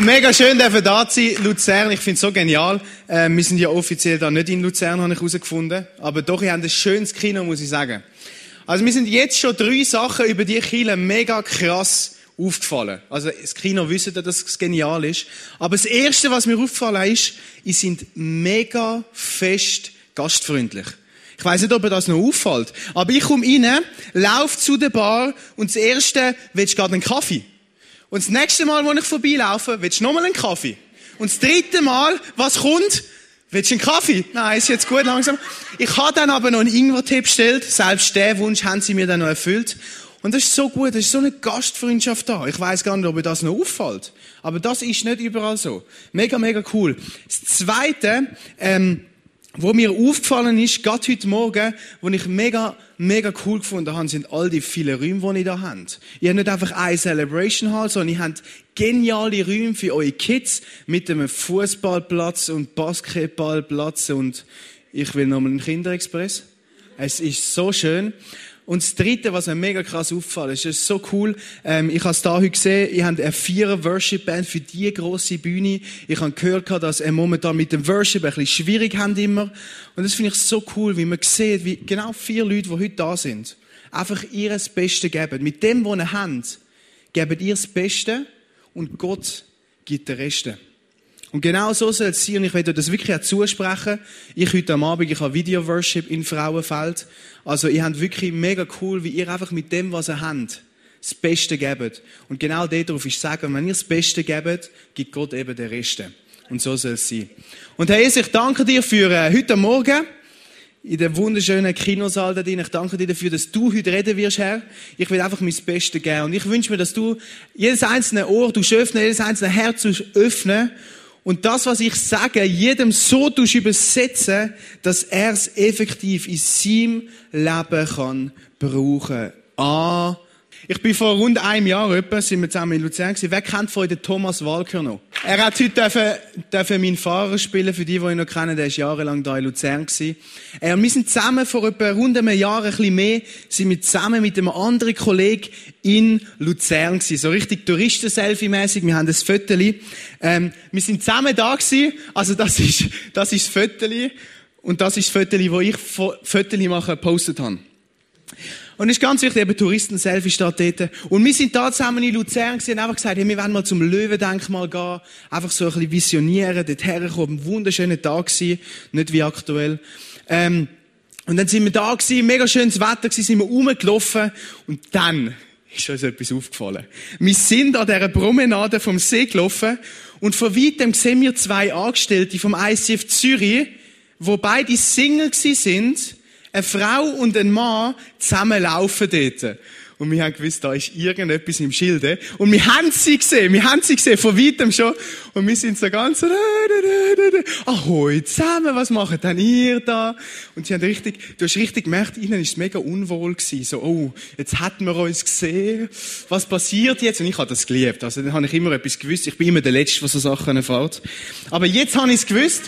Mega schön, dass wir da sind. Luzern, ich finde es so genial. Wir sind ja offiziell da nicht in Luzern, habe ich herausgefunden. Aber doch, wir haben ein schönes Kino, muss ich sagen. Also, wir sind jetzt schon 3 Sachen über die Kirche mega krass aufgefallen. Also, das Kino wissen ja, dass es genial ist. Aber das Erste, was mir aufgefallen ist, ihr seid mega fest gastfreundlich. Ich weiss nicht, ob ihr das noch auffällt. Aber ich komme rein, laufe zu der Bar und das Erste, willst du gerade einen Kaffee? Und das nächste Mal, wo ich vorbeilaufe, willst du nochmal einen Kaffee? Und das dritte Mal, was kommt, willst du einen Kaffee? Nein, ist jetzt gut, langsam. Ich habe dann aber noch einen Ingwertee bestellt. Selbst diesen Wunsch haben sie mir dann noch erfüllt. Und das ist so gut, das ist so eine Gastfreundschaft da. Ich weiss gar nicht, ob ihr das noch auffällt. Aber das ist nicht überall so. Mega, mega cool. Das Zweite, wo mir aufgefallen ist, gerade heute Morgen, wo ich mega, mega cool gefunden habe, sind all die vielen Räume, die ich da habe. Ihr habt nicht einfach eine Celebration Hall, sondern ihr habt geniale Räume für eure Kids mit einem Fußballplatz und Basketballplatz und ich will nochmal einen Kinderexpress. Es ist so schön. Und das Dritte, was mir mega krass auffällt, ist, das ist so cool. Ich habe es da heute gesehen, ihr habt eine 4er Worship-Band für die grosse Bühne. Ich habe gehört, dass ihr momentan mit dem Worship ein bisschen schwierig habt immer. Und das finde ich so cool, wie man sieht, wie genau 4 Leute, die heute da sind, einfach ihr das Beste geben. Mit dem, was ihr habt, gebt ihr das Beste und Gott gibt den Resten. Und genau so soll es sein, und ich werde das wirklich auch zusprechen. Heute am Abend, ich habe Video-Worship in Frauenfeld. Also, ihr habt wirklich mega cool, wie ihr einfach mit dem, was ihr habt, das Beste gebt. Und genau darauf ist sagen, wenn ihr das Beste gebt, gibt Gott eben den Resten. Und so soll es sein. Und Herr Jesus, ich danke dir für heute Morgen. In dem wunderschönen Kinosaal da drin. Ich danke dir dafür, dass du heute reden wirst, Herr. Ich will einfach mein Bestes geben. Und ich wünsche mir, dass du jedes einzelne Ohr öffnen, jedes einzelne Herz öffnen. Und das, was ich sage, jedem so übersetzen, dass er es effektiv in seinem Leben kann brauchen. Ah. Ich bin vor rund einem Jahr etwa, sind wir zusammen in Luzern gewesen. Wer kennt von euch den Thomas Walker noch? Er hat heute dürfen meinen Fahrer spielen, für die, die ihn noch kennen, der ist jahrelang da in Luzern gewesen. Wir sind zusammen vor etwa rund einem Jahr, ein bisschen mehr, sind wir zusammen mit einem anderen Kollegen in Luzern gewesen. So richtig Touristen-Selfie-mässig, wir haben ein Föteli. Wir sind zusammen da gewesen, also das ist das Föteli. Und das ist das Föteli, wo ich Föteli machen, gepostet habe. Und es ist ganz wichtig, eben Touristen-Selfie steht dort. Und wir sind da zusammen in Luzern gewesen und einfach gesagt, hey, wir wollen mal zum Löwendenkmal gehen. Einfach so ein bisschen visionieren, dort herkommen. Ein wunderschöner Tag gewesen. Nicht wie aktuell. Und dann sind wir da gewesen, mega schönes Wetter gewesen, sind wir rumgelaufen. Und dann ist uns etwas aufgefallen. Wir sind an dieser Promenade vom See gelaufen. Und von weitem sehen wir 2 Angestellte vom ICF Zürich, wo beide Single gewesen sind. Eine Frau und ein Mann zusammen laufen dort. Und wir haben gewusst, da ist irgendetwas im Schilde. Und wir haben sie gesehen, von weitem schon. Und wir sind so ganz, ahoi, zusammen, was macht denn ihr da? Und sie haben richtig, du hast richtig gemerkt, ihnen ist es mega unwohl gewesen. So, oh, jetzt hat man uns gesehen. Was passiert jetzt? Und ich habe das geliebt. Also, dann habe ich immer etwas gewusst. Ich bin immer der Letzte, der so Sachen erfährt. Aber jetzt habe ich es gewusst.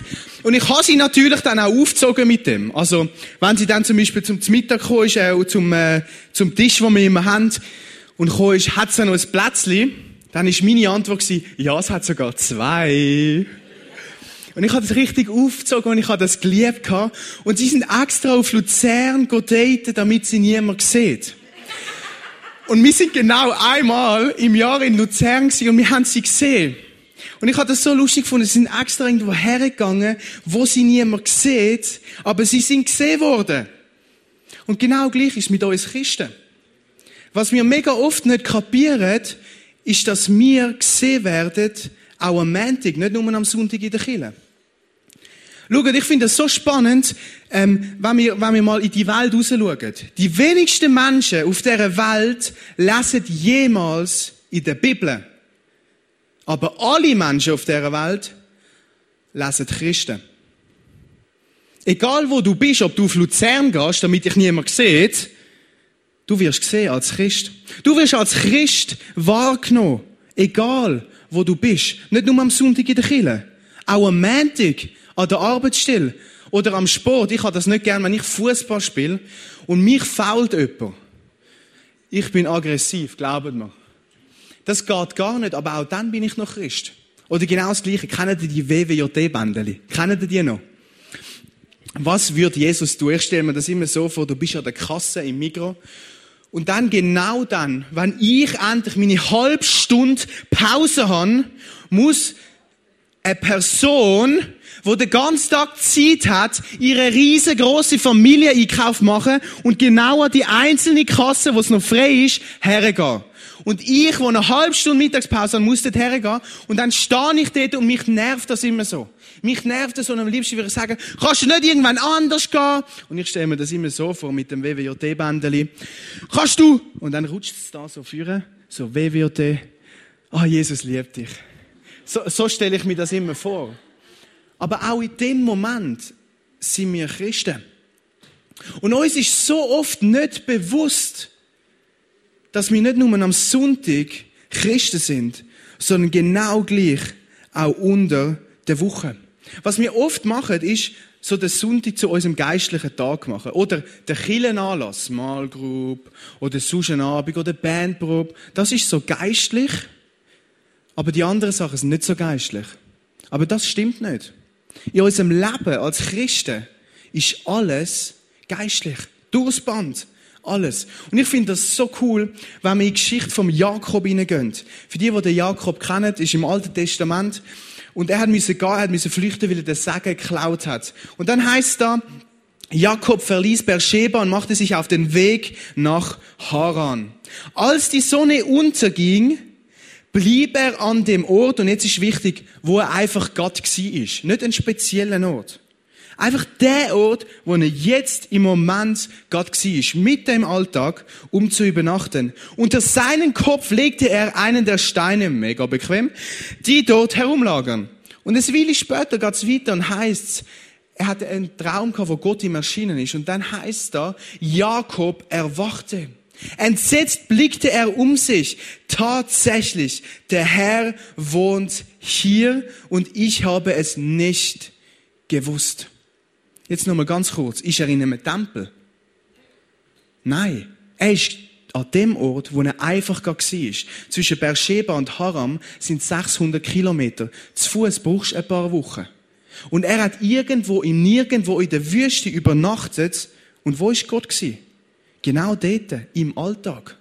Und ich habe sie natürlich dann auch aufgezogen mit dem. Also, wenn sie dann zum Beispiel zum Mittag gekommen ist, zum Tisch, wo wir immer haben, und gekommen ist, hat sie noch ein Plätzchen? Dann war meine Antwort, ja, es hat sogar 2. Und ich habe das richtig aufgezogen und ich habe das geliebt. Und sie sind extra auf Luzern daten, damit sie niemand sieht. Und wir sind genau einmal im Jahr in Luzern und wir haben sie gesehen. Und ich habe das so lustig gefunden, sie sind extra irgendwo hergegangen, wo sie niemand sieht, aber sie sind gesehen worden. Und genau gleich ist mit uns Christen. Was wir mega oft nicht kapieren, ist, dass wir gesehen werden, auch am Montag, nicht nur am Sonntag in der Kirche. Schaut, ich finde das so spannend, wenn wir mal in die Welt rausschauen. Die wenigsten Menschen auf dieser Welt lesen jemals in der Bibel. Aber alle Menschen auf dieser Welt lesen Christen. Egal wo du bist, ob du auf Luzern gehst, damit dich niemand sieht, du wirst gesehen als Christ. Du wirst als Christ wahrgenommen. Egal wo du bist. Nicht nur am Sonntag in der Kirche. Auch am Montag an der Arbeitsstelle oder am Sport. Ich habe das nicht gern, wenn ich Fußball spiele und mich fault jemand. Ich bin aggressiv, glaubt mir. Das geht gar nicht, aber auch dann bin ich noch Christ. Oder genau das Gleiche. Kennt ihr die WWJD-Bändeli? Kennt ihr die noch? Was würde Jesus tun? Ich stelle mir das immer so vor, du bist an der Kasse im Migros. Und dann, genau dann, wenn ich endlich meine halbe Stunde Pause habe, muss eine Person, die den ganzen Tag Zeit hat, ihre riesengroße Familie Einkauf machen und genau an die einzelne Kasse, wo es noch frei ist, hergehen. Und ich, wo eine halbe Stunde Mittagspause habe, muss dort hergehen. Und dann stehe ich dort und mich nervt das immer so. Mich nervt das und am liebsten würde ich sagen, kannst du nicht irgendwann anders gehen? Und ich stelle mir das immer so vor mit dem WWJD-Bändeli. Kannst du? Und dann rutscht es da so führen, so WWJD. Ah, Jesus liebt dich. So stelle ich mir das immer vor. Aber auch in dem Moment sind wir Christen. Und uns ist so oft nicht bewusst, dass wir nicht nur am Sonntag Christen sind, sondern genau gleich auch unter der Woche. Was wir oft machen, ist so den Sonntag zu unserem geistlichen Tag machen. Oder den Kirchenanlass, Malgruppe, oder Suschenabend, oder Bandprobe. Das ist so geistlich, aber die anderen Sachen sind nicht so geistlich. Aber das stimmt nicht. In unserem Leben als Christen ist alles geistlich. Durchs Band. Alles. Und ich finde das so cool, wenn wir in die Geschichte vom Jakob hineingehen. Für die den Jakob kennen, ist im Alten Testament. Und er musste gehen, er musste flüchten, weil er den Segen geklaut hat. Und dann heisst es da, Jakob verließ Beersheba und machte sich auf den Weg nach Haran. Als die Sonne unterging, blieb er an dem Ort, und jetzt ist wichtig, wo er einfach Gott gsi ist. Nicht ein spezieller Ort. Einfach der Ort, wo er jetzt im Moment Gott gsi ist. Mitten im Alltag, um zu übernachten. Unter seinen Kopf legte er einen der Steine, mega bequem, die dort herumlagern. Und eine Weile später geht's weiter und heisst's, er hatte einen Traum gehabt, wo Gott ihm erschienen ist. Und dann heisst da, Jakob erwachte. Entsetzt blickte er um sich. Tatsächlich, der Herr wohnt hier und ich habe es nicht gewusst. Jetzt nochmal ganz kurz. Ist er in einem Tempel? Nein. Er ist an dem Ort, wo er einfach war. Zwischen Beersheba und Haran sind 600 Kilometer. Zu Fuß brauchst du ein paar Wochen. Und er hat irgendwo im Nirgendwo in der Wüste übernachtet. Und wo war Gott? Genau dort, im Alltag.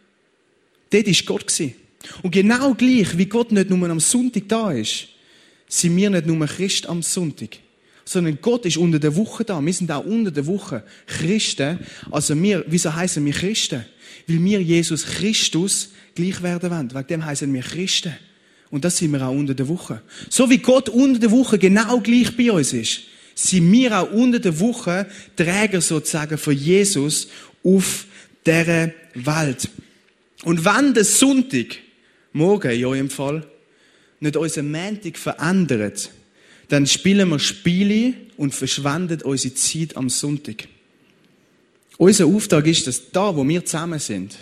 Dort war Gott. Und genau gleich, wie Gott nicht nur am Sonntag da ist, sind wir nicht nur Christen am Sonntag, sondern Gott ist unter der Woche da. Wir sind auch unter der Woche Christen. Also wir, wieso heissen wir Christen? Weil wir Jesus Christus gleich werden wollen. Wegen dem heissen wir Christen. Und das sind wir auch unter der Woche. So wie Gott unter der Woche genau gleich bei uns ist, sind wir auch unter der Woche Träger sozusagen von Jesus auf dieser Welt. Und wenn der Sonntag, morgen in eurem Fall, nicht unseren Montag verändert, dann spielen wir Spiele und verschwenden unsere Zeit am Sonntag. Unser Auftrag ist, dass da, wo wir zusammen sind,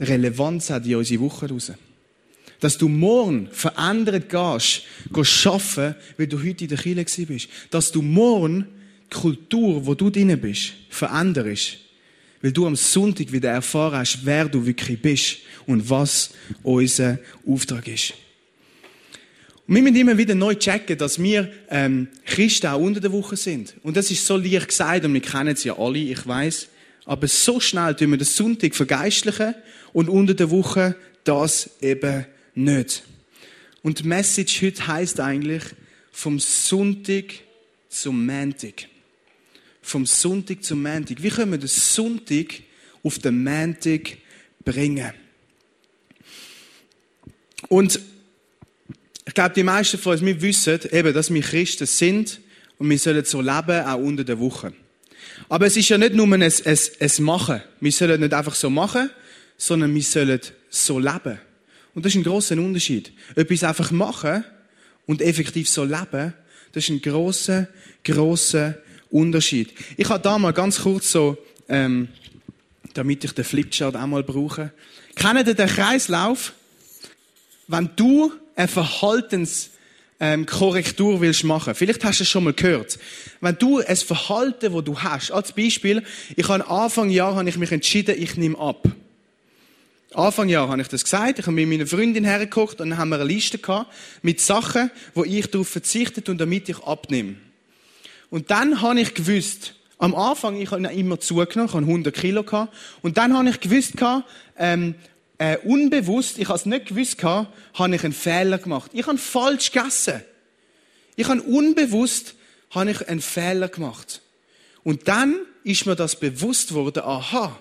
Relevanz hat in unsere Woche raus. Dass du morgen verändert gehst arbeiten, weil du heute in der Kirche gewesen bist. Dass du morgen die Kultur, wo du drin bist, veränderst. Weil du am Sonntag wieder erfahren hast, wer du wirklich bist und was unser Auftrag ist. Und wir müssen immer wieder neu checken, dass wir Christen auch unter der Woche sind. Und das ist so leicht gesagt und wir kennen es ja alle, ich weiss. Aber so schnell tun wir den Sonntag vergeistlichen und unter der Woche das eben nicht. Und die Message heute heisst eigentlich, vom Sonntag zum Montag. Vom Sonntag zum Montag. Wie können wir den Sonntag auf den Montag bringen? Und ich glaube, die meisten von uns, wir wissen eben, dass wir Christen sind und wir sollen so leben, auch unter der Woche. Aber es ist ja nicht nur ein Machen. Wir sollen nicht einfach so machen, sondern wir sollen so leben. Und das ist ein grosser Unterschied. Etwas einfach machen und effektiv so leben, das ist ein grosser, grosser Unterschied. Ich habe da mal ganz kurz so, damit ich den Flipchart auch mal brauche. Kennt ihr den Kreislauf? Wenn du eine Verhaltenskorrektur willst machen, vielleicht hast du es schon mal gehört. Wenn du ein Verhalten, das du hast, als Beispiel, ich habe Anfang Jahr habe ich mich entschieden, ich nehme ab. Anfang Jahr habe ich das gesagt. Ich habe mit meiner Freundin hergeguckt und dann haben wir eine Liste gehabt mit Sachen, wo ich darauf verzichtet und damit ich abnehme. Und dann habe ich gewusst, am Anfang, ich habe immer zugenommen, ich habe 100 Kilo gehabt. Und dann habe ich gewusst, unbewusst, ich habe es nicht gewusst, habe ich einen Fehler gemacht. Ich habe falsch gegessen. Ich habe unbewusst, habe ich einen Fehler gemacht. Und dann ist mir das bewusst worden, aha,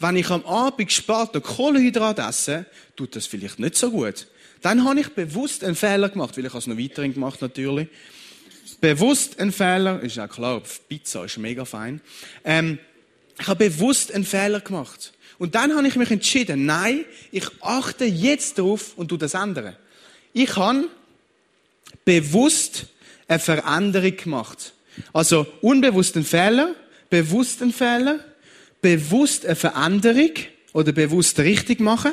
wenn ich am Abend spät noch Kohlenhydrate esse, tut das vielleicht nicht so gut. Dann habe ich bewusst einen Fehler gemacht, weil ich habe es noch weiterhin gemacht, natürlich. Bewusst ein Fehler, ist ja klar, Pizza ist mega fein. Ich habe bewusst einen Fehler gemacht. Und dann habe ich mich entschieden, nein, ich achte jetzt darauf und tue das ändern. Ich habe bewusst eine Veränderung gemacht. Also unbewusst einen Fehler, bewusst einen Fehler, bewusst eine Veränderung oder bewusst richtig machen.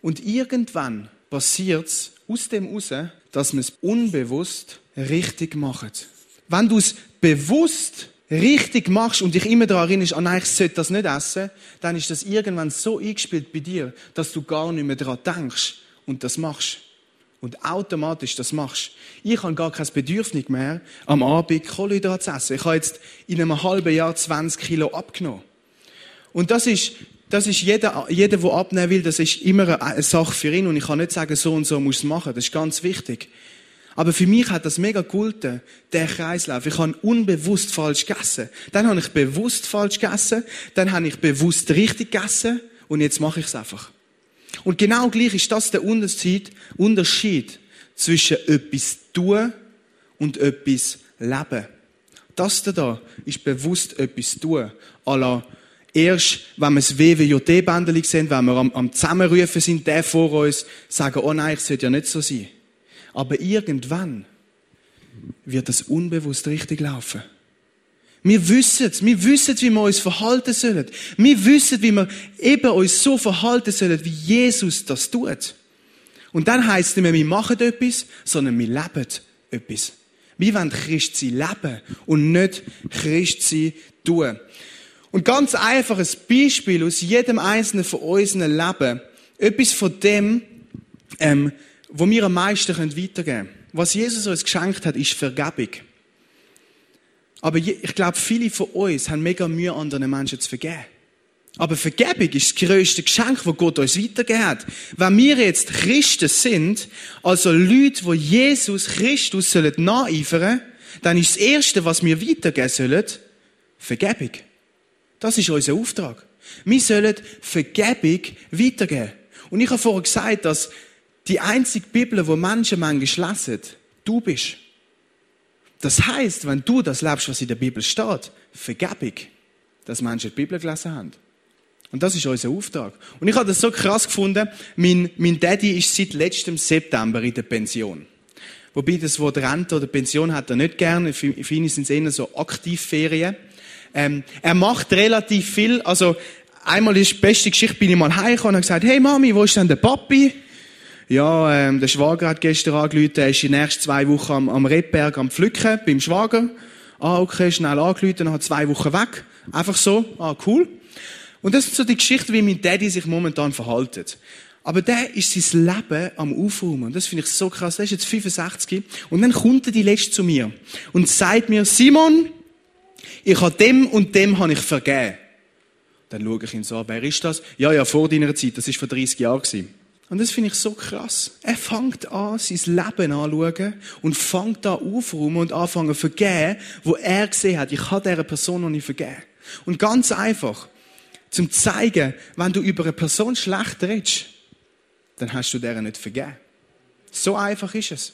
Und irgendwann passiert es aus dem raus, dass man es unbewusst richtig macht. Wenn du es bewusst richtig machst und dich immer daran erinnerst, oh nein, ich sollte das nicht essen, dann ist das irgendwann so eingespielt bei dir, dass du gar nicht mehr daran denkst und das machst. Und automatisch das machst. Ich habe gar kein Bedürfnis mehr, am Abend Kohlenhydrate zu essen. Ich habe jetzt in einem halben Jahr 20 Kilo abgenommen. Und das ist jeder, der abnehmen will, das ist immer eine Sache für ihn. Und ich kann nicht sagen, so und so musst du es machen. Das ist ganz wichtig. Aber für mich hat das mega geholfen, der Kreislauf. Ich habe unbewusst falsch gegessen. Dann habe ich bewusst falsch gegessen. Dann habe ich bewusst richtig gegessen. Und jetzt mache ich es einfach. Und genau gleich ist das der Unterschied zwischen etwas tun und etwas leben. Das da ist bewusst etwas tun. À la erst, wenn wir das WWJD-Bändchen sehen, wenn wir am Zusammenrufen sind, der vor uns sagen, oh nein, ich sollte ja nicht so sein. Aber irgendwann wird das unbewusst richtig laufen. Wir wissen, wie wir uns verhalten sollen. Wir wissen, wie wir eben uns so verhalten sollen, wie Jesus das tut. Und dann heisst es nicht mehr, wir machen etwas, sondern wir leben etwas. Wir wollen Christi leben und nicht Christi tun. Und ganz einfaches Beispiel aus jedem einzelnen von unserem Leben. Etwas von dem, wo wir am meisten weitergeben können. Was Jesus uns geschenkt hat, ist Vergebung. Aber ich glaube, viele von uns haben mega Mühe, anderen Menschen zu vergeben. Aber Vergebung ist das grösste Geschenk, das Gott uns weitergegeben hat. Wenn wir jetzt Christen sind, also Leute, die Jesus Christus nacheifern sollen, dann ist das Erste, was wir weitergeben sollen, Vergebung. Das ist unser Auftrag. Wir sollen Vergebung weitergeben. Und ich habe vorher gesagt, dass die einzige Bibel, die Menschen manchmal lesen, du bist. Das heisst, wenn du das lebst, was in der Bibel steht, Vergebung, dass Menschen die Bibel gelesen haben. Und das ist unser Auftrag. Und ich habe das so krass gefunden, mein Daddy ist seit letztem September in der Pension. Wobei das Wort Rente oder Pension hat er nicht gerne. Für ihn sind es eher so Aktivferien. Er macht relativ viel. Also, einmal ist die beste Geschichte, bin ich mal heimgekommen und habe gesagt, hey Mami, wo ist denn der Papi? Ja, der Schwager hat gestern angerufen, er ist die nächsten 2 Wochen am Redberg am Pflücken, beim Schwager. Ah, okay, schnell angerufen, dann hat 2 Wochen weg. Einfach so, ah, cool. Und das ist so die Geschichte, wie mein Daddy sich momentan verhaltet. Aber der ist sein Leben am Aufräumen. Und das finde ich so krass. Der ist jetzt 65. Und dann kommt er die Letzte zu mir und sagt mir, Simon, ich habe dem und dem habe ich vergeben. Dann schaue ich ihn so an, wer ist das? Ja, vor deiner Zeit, das war vor 30 Jahren. Und das finde ich so krass. Er fängt an, sein Leben anzuschauen und fängt an aufzuräumen und anfangen zu vergeben, wo er gesehen hat, ich habe dieser Person noch nicht vergeben. Und ganz einfach, zum zeigen, wenn du über eine Person schlecht redest, dann hast du dieser nicht vergeben. So einfach ist es.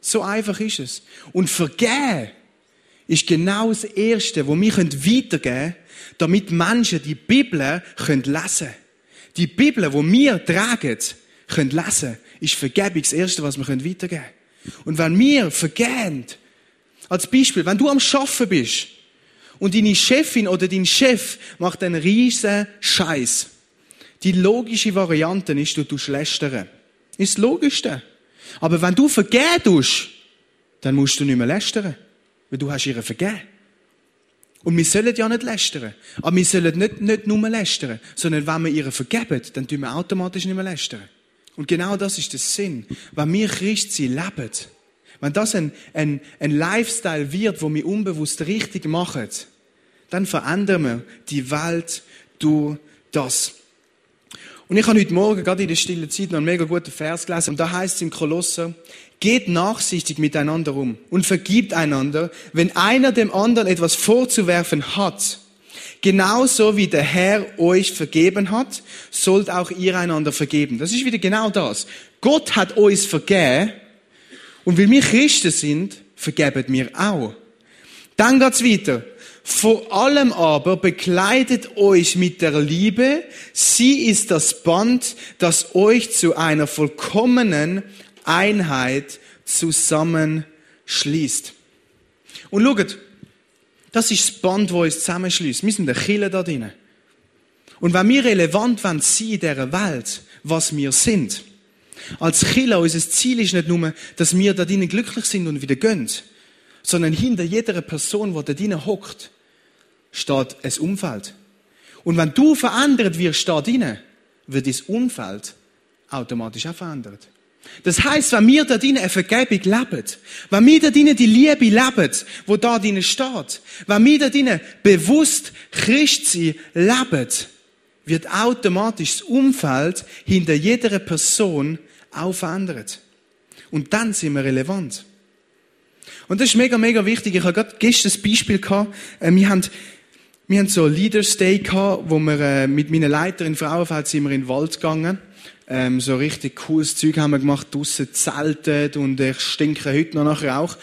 So einfach ist es. Und vergeben ist genau das Erste, was wir weitergeben können, damit Menschen die Bibel lesen können. Die Bibel, die wir tragen, können lesen, ist Vergebung das Erste, was wir weitergeben können. Und wenn wir vergeben, als Beispiel, wenn du am Arbeiten bist und deine Chefin oder dein Chef macht einen riesen Scheiß, die logische Variante ist, du tust lästern. Ist das Logischste. Aber wenn du vergeben tust, dann musst du nicht mehr lästern, weil du hast ihr vergeben. Und wir sollen ja nicht lästern. Aber wir sollen nicht nur lästern, sondern wenn wir ihnen vergeben, dann tun wir automatisch nicht mehr lästern. Und genau das ist der Sinn. Wenn wir Christen leben, wenn das ein Lifestyle wird, wo wir unbewusst richtig machen, dann verändern wir die Welt durch das. Und ich habe heute Morgen, gerade in der stillen Zeit, noch einen mega guten Vers gelesen. Und da heisst es im Kolosser: Geht nachsichtig miteinander um und vergibt einander, wenn einer dem anderen etwas vorzuwerfen hat. Genauso wie der Herr euch vergeben hat, sollt auch ihr einander vergeben. Das ist wieder genau das. Gott hat uns vergeben. Und weil wir Christen sind, vergeben wir auch. Dann geht's weiter. Vor allem aber bekleidet euch mit der Liebe. Sie ist das Band, das euch zu einer vollkommenen Einheit zusammenschließt. Und schaut, das ist das Band, das uns zusammenschließt. Wir sind eine Kirche da drin. Und wenn wir relevant sein wollen in dieser Welt, was wir sind, als Kirche, unser Ziel ist nicht nur, dass wir da drinnen glücklich sind und wieder gehen, sondern hinter jeder Person, die da drinnen hockt, steht ein Umfeld. Und wenn du verändert wirst da drinnen, wird dein Umfeld automatisch auch verändert. Das heisst, wenn wir da drinnen eine Vergebung leben, wenn wir da drinnen die Liebe leben, die da drinnen steht, wenn wir da drinnen bewusst Christsein leben, wird automatisch das Umfeld hinter jeder Person auch verändert. Und dann sind wir relevant. Und das ist mega, mega wichtig. Ich habe gerade gestern ein Beispiel gehabt. Wir haben so Leaders Day gehabt, wo wir mit meinen Leitern in Frauenfeld sind wir in den Wald gegangen. So richtig cooles Zeug haben wir gemacht, draussen zeltet und ich stinke heute noch nachher auch.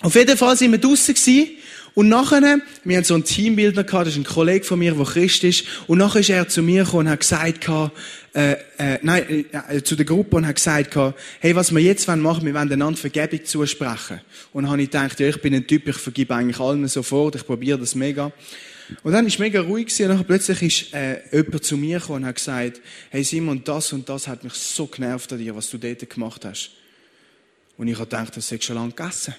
Auf jeden Fall sind wir draussen gewesen. Und nachher, wir haben so einen Teambildner gehabt, das ist ein Kollege von mir, der Christ ist. Und nachher ist er zu mir gekommen und hat gesagt, zu der Gruppe und hat gesagt, hey, was wir jetzt machen wollen, wir wollen einander Vergebung zusprechen. Und dann habe ich gedacht, ja, ich bin ein Typ, ich vergebe eigentlich allen sofort, ich probiere das mega. Und dann ist mega ruhig gewesen und nachher plötzlich ist jemand zu mir gekommen und hat gesagt, hey Simon, das und das hat mich so genervt an dir, was du dort gemacht hast. Und ich habe gedacht, das hätte schon lange gegessen.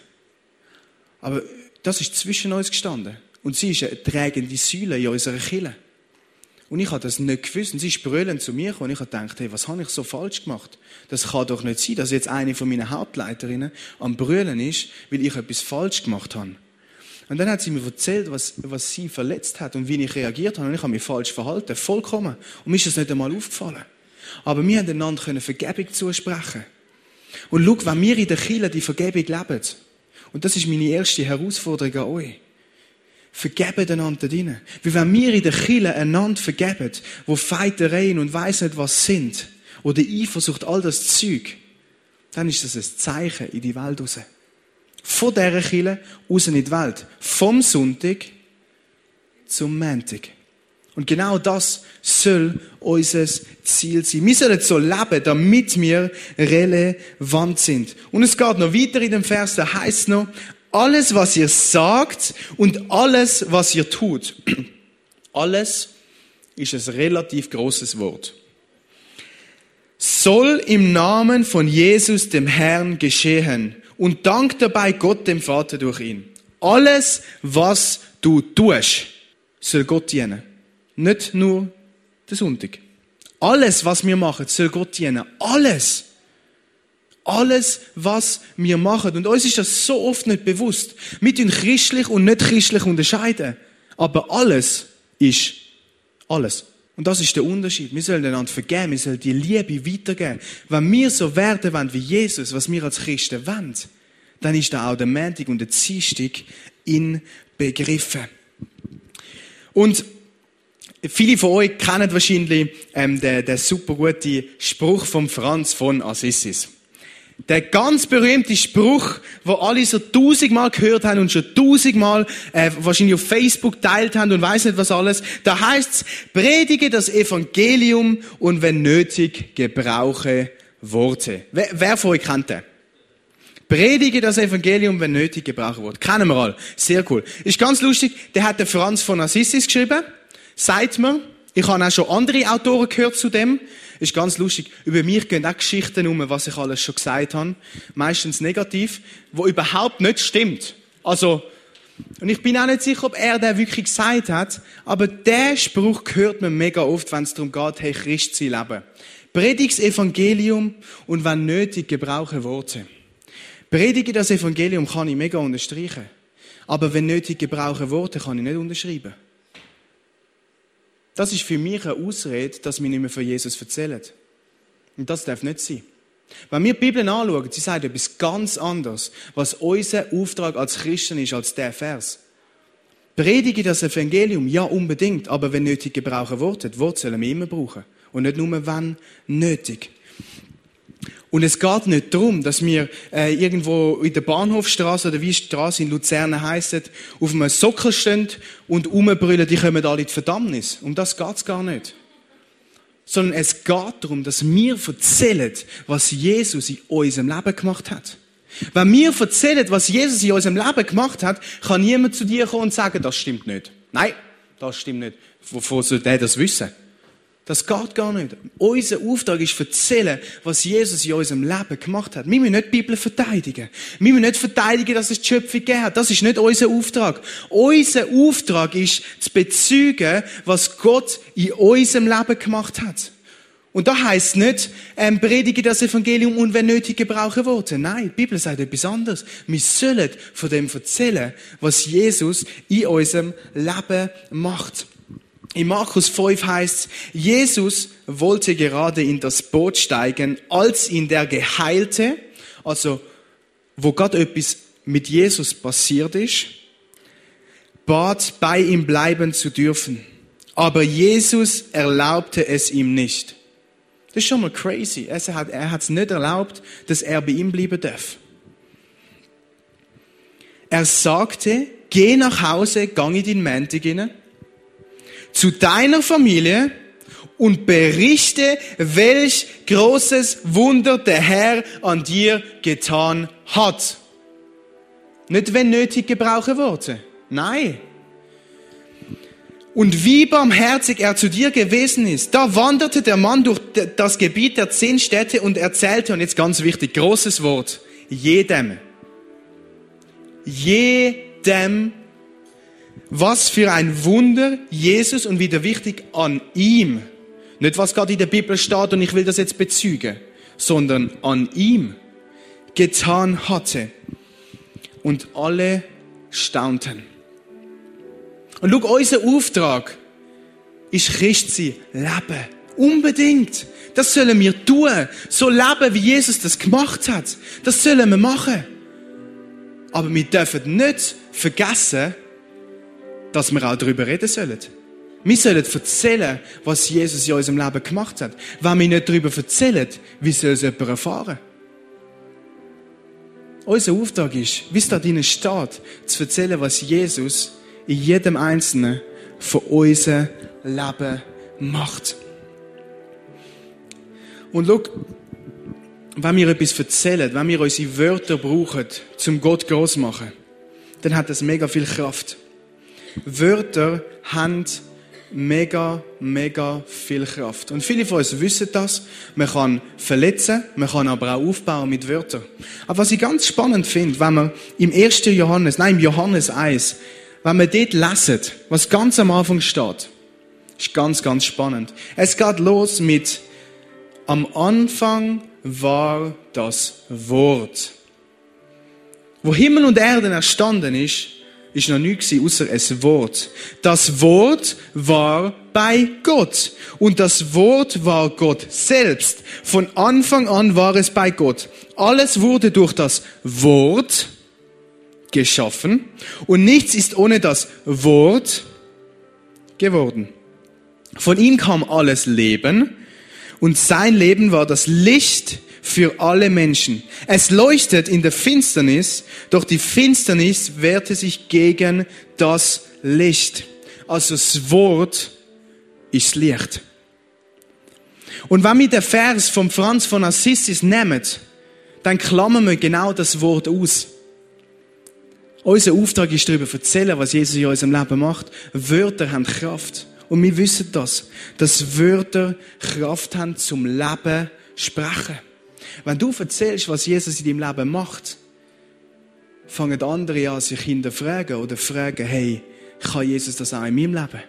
Aber das ist zwischen uns gestanden. Und sie ist eine tragende Säule in unserer Kirche. Und ich habe das nicht gewusst. Und sie ist brüllend zu mir gekommen. Und ich habe gedacht, hey, was habe ich so falsch gemacht? Das kann doch nicht sein, dass jetzt eine von meinen Hauptleiterinnen am Brüllen ist, weil ich etwas falsch gemacht habe. Und dann hat sie mir erzählt, was sie verletzt hat und wie ich reagiert habe. Und ich habe mich falsch verhalten. Vollkommen. Und mir ist das nicht einmal aufgefallen. Aber wir haben einander Vergebung zusprechen. Und schau, wenn wir in der Kirche die Vergebung leben, und das ist meine erste Herausforderung an euch. Vergebt einander drinnen. Weil wenn wir in der Kirche einander vergeben, wo Feitereien und weiss nicht was sind, oder Eifersucht, all das Zeug, dann ist das ein Zeichen in die Welt raus. Von dieser Kirche raus in die Welt. Vom Sonntag zum Montag. Und genau das soll unser Ziel sein. Wir sollen so leben, damit wir relevant sind. Und es geht noch weiter in dem Vers, da heisst es noch, alles, was ihr sagt und alles, was ihr tut. Alles ist ein relativ grosses Wort. Soll im Namen von Jesus, dem Herrn, geschehen. Und dank dabei Gott, dem Vater, durch ihn. Alles, was du tust, soll Gott dienen. Nicht nur der Sonntag. Alles, was wir machen, soll Gott dienen. Alles. Alles, was wir machen. Und uns ist das so oft nicht bewusst. Wir tun christlich und nicht christlich unterscheiden. Aber alles ist alles. Und das ist der Unterschied. Wir sollen einander vergeben. Wir sollen die Liebe weitergeben. Wenn wir so werden wollen wie Jesus, was wir als Christen wollen, dann ist da auch der Montag und der Dienstag inbegriffen. Und viele von euch kennen wahrscheinlich den super guten Spruch von Franz von Assisi. Der ganz berühmte Spruch, den alle so 1000-mal gehört haben und schon 1000-mal wahrscheinlich auf Facebook geteilt haben und weiss nicht was alles. Da heisst's: Predige das Evangelium und wenn nötig, gebrauche Worte. Wer von euch kennt den? Predige das Evangelium, wenn nötig, gebrauche Worte. Kennen wir alle. Sehr cool. Ist ganz lustig, der hat der Franz von Assisi geschrieben. Sagt mir, ich habe auch schon andere Autoren gehört zu dem. Ist ganz lustig. Über mich gehen auch Geschichten um, was ich alles schon gesagt habe. Meistens negativ, wo überhaupt nicht stimmt. Also, Und ich bin auch nicht sicher, ob er das wirklich gesagt hat, aber diesen Spruch hört man mega oft, wenn es darum geht, hey, Christ sein Leben. Predig's Evangelium und wenn nötig, gebrauche Worte. Predige das Evangelium kann ich mega unterstreichen, aber wenn nötig, gebrauche Worte kann ich nicht unterschreiben. Das ist für mich eine Ausrede, dass wir nicht mehr von Jesus erzählen. Und das darf nicht sein. Wenn wir die Bibel anschauen, sie sagt etwas ganz anderes, was unser Auftrag als Christen ist, als der Vers. Predige das Evangelium, ja unbedingt, aber wenn nötig, gebrauche Worte. Die Worte sollen wir immer brauchen. Und nicht nur, wenn nötig. Und es geht nicht darum, dass wir irgendwo in der Bahnhofstrasse oder wie Straße in Luzern heissen, auf einem Sockel stehen und rumbrüllen, die kommen alle in die Verdammnis. Um das geht es gar nicht. Sondern es geht darum, dass wir erzählen, was Jesus in unserem Leben gemacht hat. Wenn wir erzählen, was Jesus in unserem Leben gemacht hat, kann niemand zu dir kommen und sagen, das stimmt nicht. Nein, das stimmt nicht. Wovon soll der das wissen? Das geht gar nicht. Unser Auftrag ist, erzählen, was Jesus in unserem Leben gemacht hat. Wir müssen nicht die Bibel verteidigen. Wir müssen nicht verteidigen, dass es die Schöpfung gegeben hat. Das ist nicht unser Auftrag. Unser Auftrag ist, zu bezeugen, was Gott in unserem Leben gemacht hat. Und das heisst nicht, predige das Evangelium und wenn nötig, gebrauche Worte. Nein, die Bibel sagt etwas anderes. Wir sollen von dem erzählen, was Jesus in unserem Leben macht. In Markus 5 heißt es, Jesus wollte gerade in das Boot steigen, als ihn der Geheilte, also wo gerade etwas mit Jesus passiert ist, bat, bei ihm bleiben zu dürfen. Aber Jesus erlaubte es ihm nicht. Das ist schon mal crazy. Er hat es nicht erlaubt, dass er bei ihm bleiben darf. Er sagte, geh nach Hause, gang in deinen Mäntig hinein, zu deiner Familie und berichte, welch großes Wunder der Herr an dir getan hat. Nicht, wenn nötig, gebrauche Worte. Nein. Und wie barmherzig er zu dir gewesen ist. Da wanderte der Mann durch das Gebiet der 10 Städte und erzählte, und jetzt ganz wichtig, großes Wort, jedem, was für ein Wunder Jesus und wieder wichtig an ihm. Nicht was gerade in der Bibel steht und ich will das jetzt bezeugen, sondern an ihm getan hatte. Und alle staunten. Und schau, unser Auftrag ist Christsein, Leben. Unbedingt. Das sollen wir tun. So leben, wie Jesus das gemacht hat. Das sollen wir machen. Aber wir dürfen nicht vergessen, dass wir auch darüber reden sollen. Wir sollen erzählen, was Jesus in unserem Leben gemacht hat. Wenn wir nicht darüber erzählen, wie soll es jemand erfahren? Unser Auftrag ist, wie es da drinnen steht, zu erzählen, was Jesus in jedem Einzelnen von unserem Leben macht. Und schau, wenn wir etwas erzählen, wenn wir unsere Wörter brauchen, um Gott gross zu machen, dann hat das mega viel Kraft. Wörter haben mega, mega viel Kraft. Und viele von uns wissen das. Man kann verletzen, man kann aber auch aufbauen mit Wörtern. Aber was ich ganz spannend finde, wenn man im Johannes 1, wenn man dort lesen, was ganz am Anfang steht, ist ganz, ganz spannend. Es geht los mit, am Anfang war das Wort. Wo Himmel und Erde erstanden ist noch nichts außer ein Wort. Das Wort war bei Gott. Und das Wort war Gott selbst. Von Anfang an war es bei Gott. Alles wurde durch das Wort geschaffen. Und nichts ist ohne das Wort geworden. Von ihm kam alles Leben. Und sein Leben war das Licht für alle Menschen. Es leuchtet in der Finsternis, doch die Finsternis wehrte sich gegen das Licht. Also das Wort ist Licht. Und wenn wir den Vers von Franz von Assisi nehmen, dann klammern wir genau das Wort aus. Unser Auftrag ist darüber zu erzählen, was Jesus in unserem Leben macht. Wörter haben Kraft. Und wir wissen das, dass Wörter Kraft haben zum Leben sprechen. Wenn du erzählst, was Jesus in deinem Leben macht, fangen andere an, sich hinterfragen oder fragen, hey, kann Jesus das auch in meinem Leben?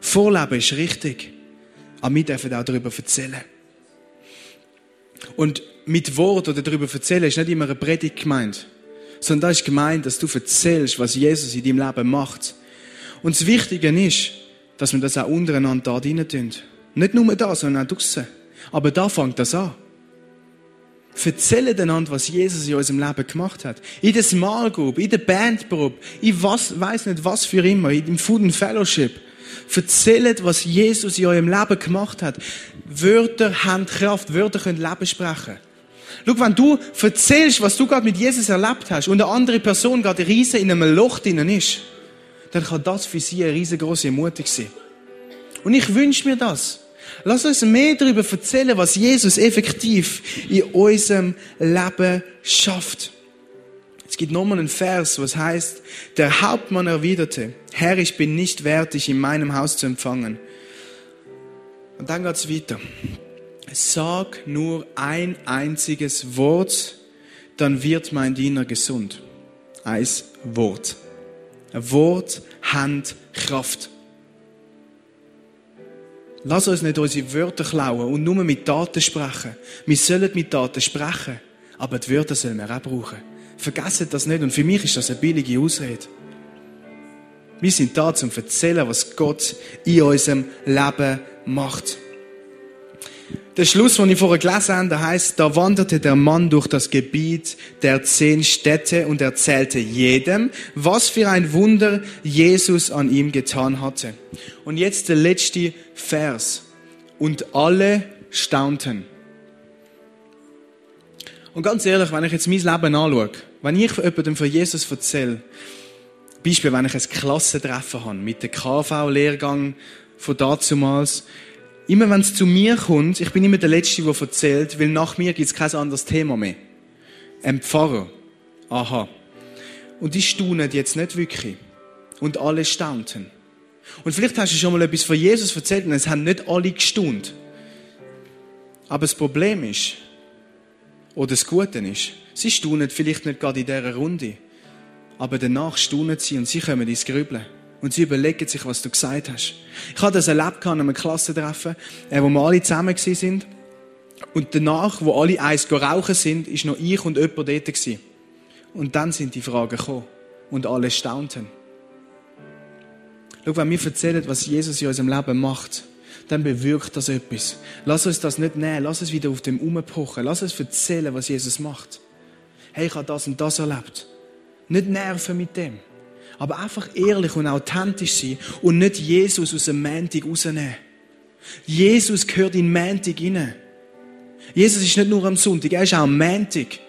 Vorleben ist richtig, aber wir dürfen auch darüber erzählen. Und mit Wort oder darüber erzählen ist nicht immer eine Predigt gemeint, sondern da ist gemeint, dass du erzählst, was Jesus in deinem Leben macht. Und das Wichtige ist, dass wir das auch untereinander da rein tun. Nicht nur da, sondern auch draussen. Aber da fängt das an. Erzählen einander, was Jesus in unserem Leben gemacht hat. In der Small Group, in der Bandprobe, in was, weiss nicht was für immer, in dem Food and Fellowship. Erzählen, was Jesus in eurem Leben gemacht hat. Wörter haben Kraft, Wörter können Leben sprechen. Schau, wenn du erzählst, was du gerade mit Jesus erlebt hast und eine andere Person gerade riesen in einem Loch drinnen ist, dann kann das für sie eine riesengroße Ermutigung sein. Und ich wünsche mir das. Lass uns mehr darüber erzählen, was Jesus effektiv in unserem Leben schafft. Es gibt nochmal einen Vers, was heißt: Der Hauptmann erwiderte, Herr, ich bin nicht wert, dich in meinem Haus zu empfangen. Und dann geht's weiter. Sag nur ein einziges Wort, dann wird mein Diener gesund. Ein Wort. Ein Wort hat Kraft. Lass uns nicht unsere Wörter klauen und nur mit Taten sprechen. Wir sollen mit Taten sprechen, aber die Wörter sollen wir auch brauchen. Vergessen das nicht, und für mich ist das eine billige Ausrede. Wir sind da, um zu erzählen, was Gott in unserem Leben macht. Der Schluss, den ich vorher gelesen habe, heisst, da wanderte der Mann durch das Gebiet der 10 Städte und erzählte jedem, was für ein Wunder Jesus an ihm getan hatte. Und jetzt der letzte Vers. Und alle staunten. Und ganz ehrlich, wenn ich jetzt mein Leben anschaue, wenn ich jemandem von Jesus erzähle, Beispiel, wenn ich ein Klassentreffen habe mit dem KV-Lehrgang von dazumals, immer wenn es zu mir kommt, ich bin immer der Letzte, der erzählt, weil nach mir gibt es kein anderes Thema mehr. Ein Pfarrer. Aha. Und die staunen jetzt nicht wirklich. Und alle staunten. Und vielleicht hast du schon mal etwas von Jesus erzählt und es haben nicht alle gestaunt. Aber das Problem ist, oder das Gute ist, sie staunen vielleicht nicht gerade in dieser Runde, aber danach staunen sie und sie kommen ins Grübeln. Und sie überlegen sich, was du gesagt hast. Ich habe das erlebt an einem Klassentreffen, wo wir alle zusammen waren. Und danach, wo alle eins rauchen sind, war noch ich und jemand dort. Und dann sind die Fragen gekommen. Und alle staunten. Schau, wenn wir erzählen, was Jesus in unserem Leben macht, dann bewirkt das etwas. Lass uns das nicht nehmen. Lass uns wieder auf dem rumpochen. Lass uns erzählen, was Jesus macht. Hey, ich habe das und das erlebt. Nicht nerven mit dem. Aber einfach ehrlich und authentisch sein und nicht Jesus aus dem Mäntig rausnehmen. Jesus gehört in Mäntig rein. Jesus ist nicht nur am Sonntag, er ist auch am Mäntig.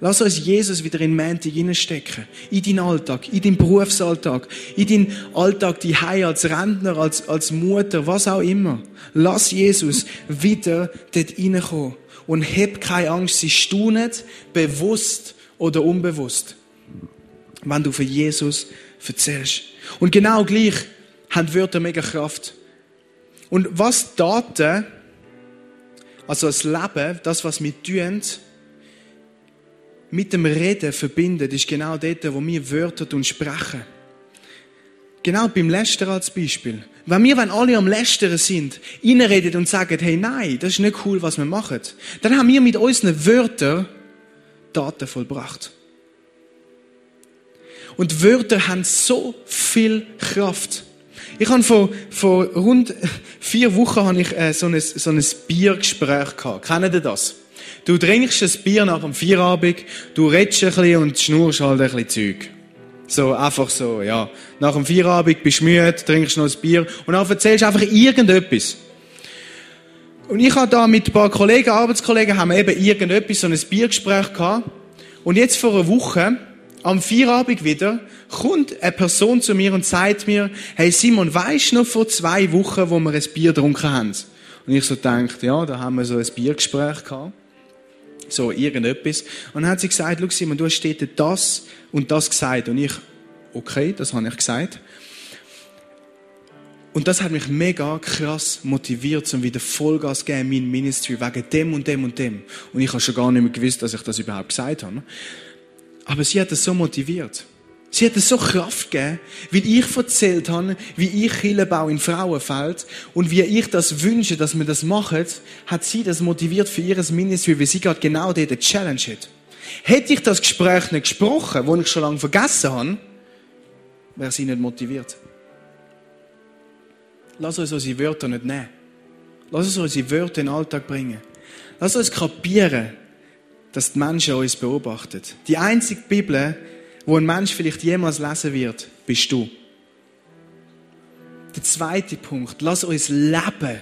Lass uns Jesus wieder in Mäntig reinstecken. In deinen Alltag, in deinen Berufsalltag, in deinen Alltag daheim als Rentner, als Mutter, was auch immer. Lass Jesus wieder dort reinkommen und hab keine Angst, sie staunen, bewusst oder unbewusst, wenn du von Jesus erzählst. Und genau gleich haben Wörter mega Kraft. Und was Taten, also das Leben, das, was wir tun, mit dem Reden verbindet, ist genau dort, wo wir Wörter und sprechen. Genau beim Lästern als Beispiel. Wenn wir, wenn alle am Lästern sind, reinreden und sagen, hey, nein, das ist nicht cool, was wir machen, dann haben wir mit unseren Wörtern Taten vollbracht. Und Wörter haben so viel Kraft. Ich habe vor rund 4 Wochen habe ich so ein Biergespräch gehabt. Kennt ihr das? Du trinkst ein Bier nach dem Feierabend, du redest ein bisschen und schnurst halt ein bisschen Zeug. So, einfach so, ja. Nach dem Feierabend bist du müde, trinkst noch ein Bier und dann erzählst du einfach irgendetwas. Und ich habe da mit ein paar Kollegen, Arbeitskollegen, haben wir eben irgendetwas, so ein Biergespräch gehabt. Und jetzt vor einer Woche, am Feierabend wieder, kommt eine Person zu mir und sagt mir, hey Simon, weisst du noch vor 2 Wochen, wo wir ein Bier getrunken haben? Und ich so dachte, ja, da haben wir so ein Biergespräch gehabt. So, irgendetwas. Und dann hat sie gesagt, schau Simon, du hast dort das und das gesagt. Und ich, okay, das habe ich gesagt. Und das hat mich mega krass motiviert, um wieder Vollgas zu geben in mein Ministry, wegen dem und dem und dem. Und ich habe schon gar nicht mehr gewusst, dass ich das überhaupt gesagt habe. Aber sie hat es so motiviert. Sie hat es so Kraft gegeben, weil ich erzählt habe, wie ich Kirchenbau in Frauenfeld und wie ich das wünsche, dass wir das machen, hat sie das motiviert für ihr Ministry, weil sie gerade genau dort eine Challenge hat. Hätte ich das Gespräch nicht gesprochen, das ich schon lange vergessen habe, wäre sie nicht motiviert. Lass uns unsere Wörter nicht nehmen. Lass uns unsere Wörter in den Alltag bringen. Lass uns kapieren, dass die Menschen uns beobachten. Die einzige Bibel, wo ein Mensch vielleicht jemals lesen wird, bist du. Der zweite Punkt, lass uns leben,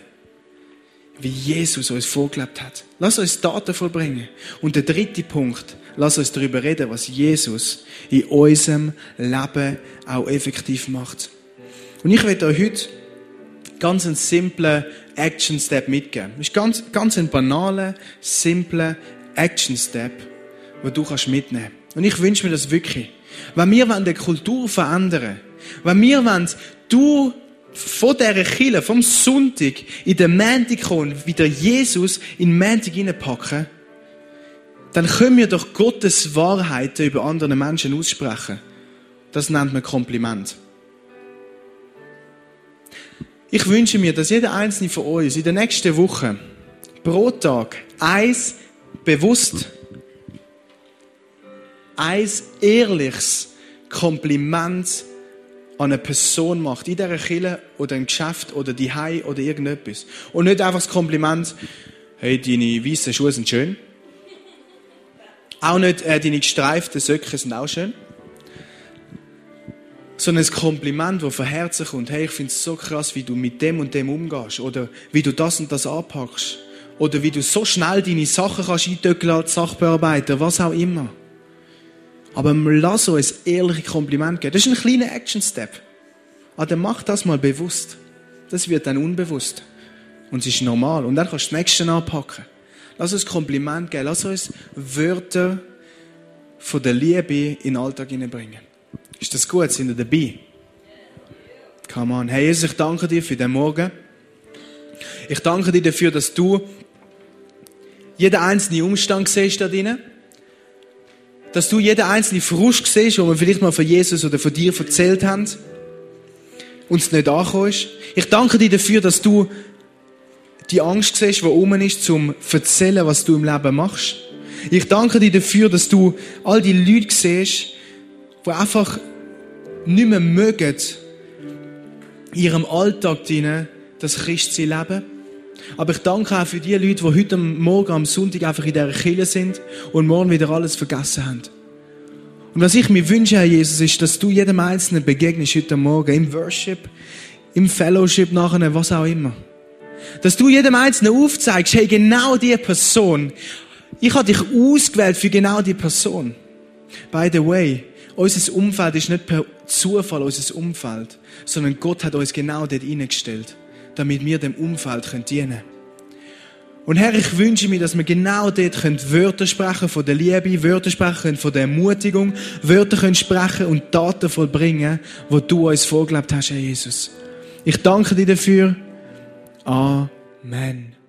wie Jesus uns vorgelebt hat. Lass uns Taten vollbringen. Und der dritte Punkt, lass uns darüber reden, was Jesus in unserem Leben auch effektiv macht. Und ich werde euch heute ganz einen simplen Action-Step mitgeben. Das ist ganz ein banaler, simpler Action-Step, den du mitnehmen kannst. Und ich wünsche mir das wirklich. Wenn wir die Kultur verändern wollen, wenn wir du von dieser Kirche, vom Sonntag in den Montag kommst, wieder Jesus in den Montag reinpacken, dann können wir doch Gottes Wahrheiten über andere Menschen aussprechen. Das nennt man Kompliment. Ich wünsche mir, dass jeder Einzelne von uns in der nächsten Woche pro Tag ein ehrliches Kompliment an eine Person macht, in dieser Kirche oder im Geschäft oder zu Hause oder irgendetwas. Und nicht einfach das Kompliment, hey, deine weißen Schuhe sind schön. Auch nicht, deine gestreiften Socken sind auch schön. Sondern ein Kompliment, das von Herzen kommt. Hey, ich finde es so krass, wie du mit dem und dem umgehst. Oder wie du das und das anpackst. Oder wie du so schnell deine Sachen eintöckeln kannst, Sachen bearbeiten, was auch immer. Aber lass uns ehrliche Kompliment geben. Das ist ein kleiner Action-Step. Aber dann mach das mal bewusst. Das wird dann unbewusst. Und es ist normal. Und dann kannst du das Nächste anpacken. Lass uns Kompliment geben. Lass uns Wörter von der Liebe in den Alltag hineinbringen. Ist das gut? Sind ihr dabei? Come on. Hey Jesus, ich danke dir für den Morgen. Ich danke dir dafür, dass du jeden einzelnen Umstand siehst da drinnen. Dass du jeden einzelnen Frust siehst, den wir vielleicht mal von Jesus oder von dir erzählt haben und es nicht angekommen ist. Ich danke dir dafür, dass du die Angst siehst, die oben ist, zum erzählen, was du im Leben machst. Ich danke dir dafür, dass du all die Leute siehst, die einfach nicht mehr mögen, in ihrem Alltag das Christsein leben. Aber ich danke auch für die Leute, die heute Morgen am Sonntag einfach in dieser Kirche sind und morgen wieder alles vergessen haben. Und was ich mir wünsche, Herr Jesus, ist, dass du jedem Einzelnen begegnest heute Morgen, im Worship, im Fellowship nachher, was auch immer. Dass du jedem Einzelnen aufzeigst, hey, genau diese Person, ich habe dich ausgewählt für genau diese Person. By the way, unser Umfeld ist nicht per Zufall unser Umfeld, sondern Gott hat uns genau dort hineingestellt, damit wir dem Umfeld dienen können. Und Herr, ich wünsche mir, dass wir genau dort Wörter sprechen von der Liebe, Wörter sprechen von der Ermutigung, Wörter sprechen und Taten vollbringen, die du uns vorgelebt hast, Herr Jesus. Ich danke dir dafür. Amen.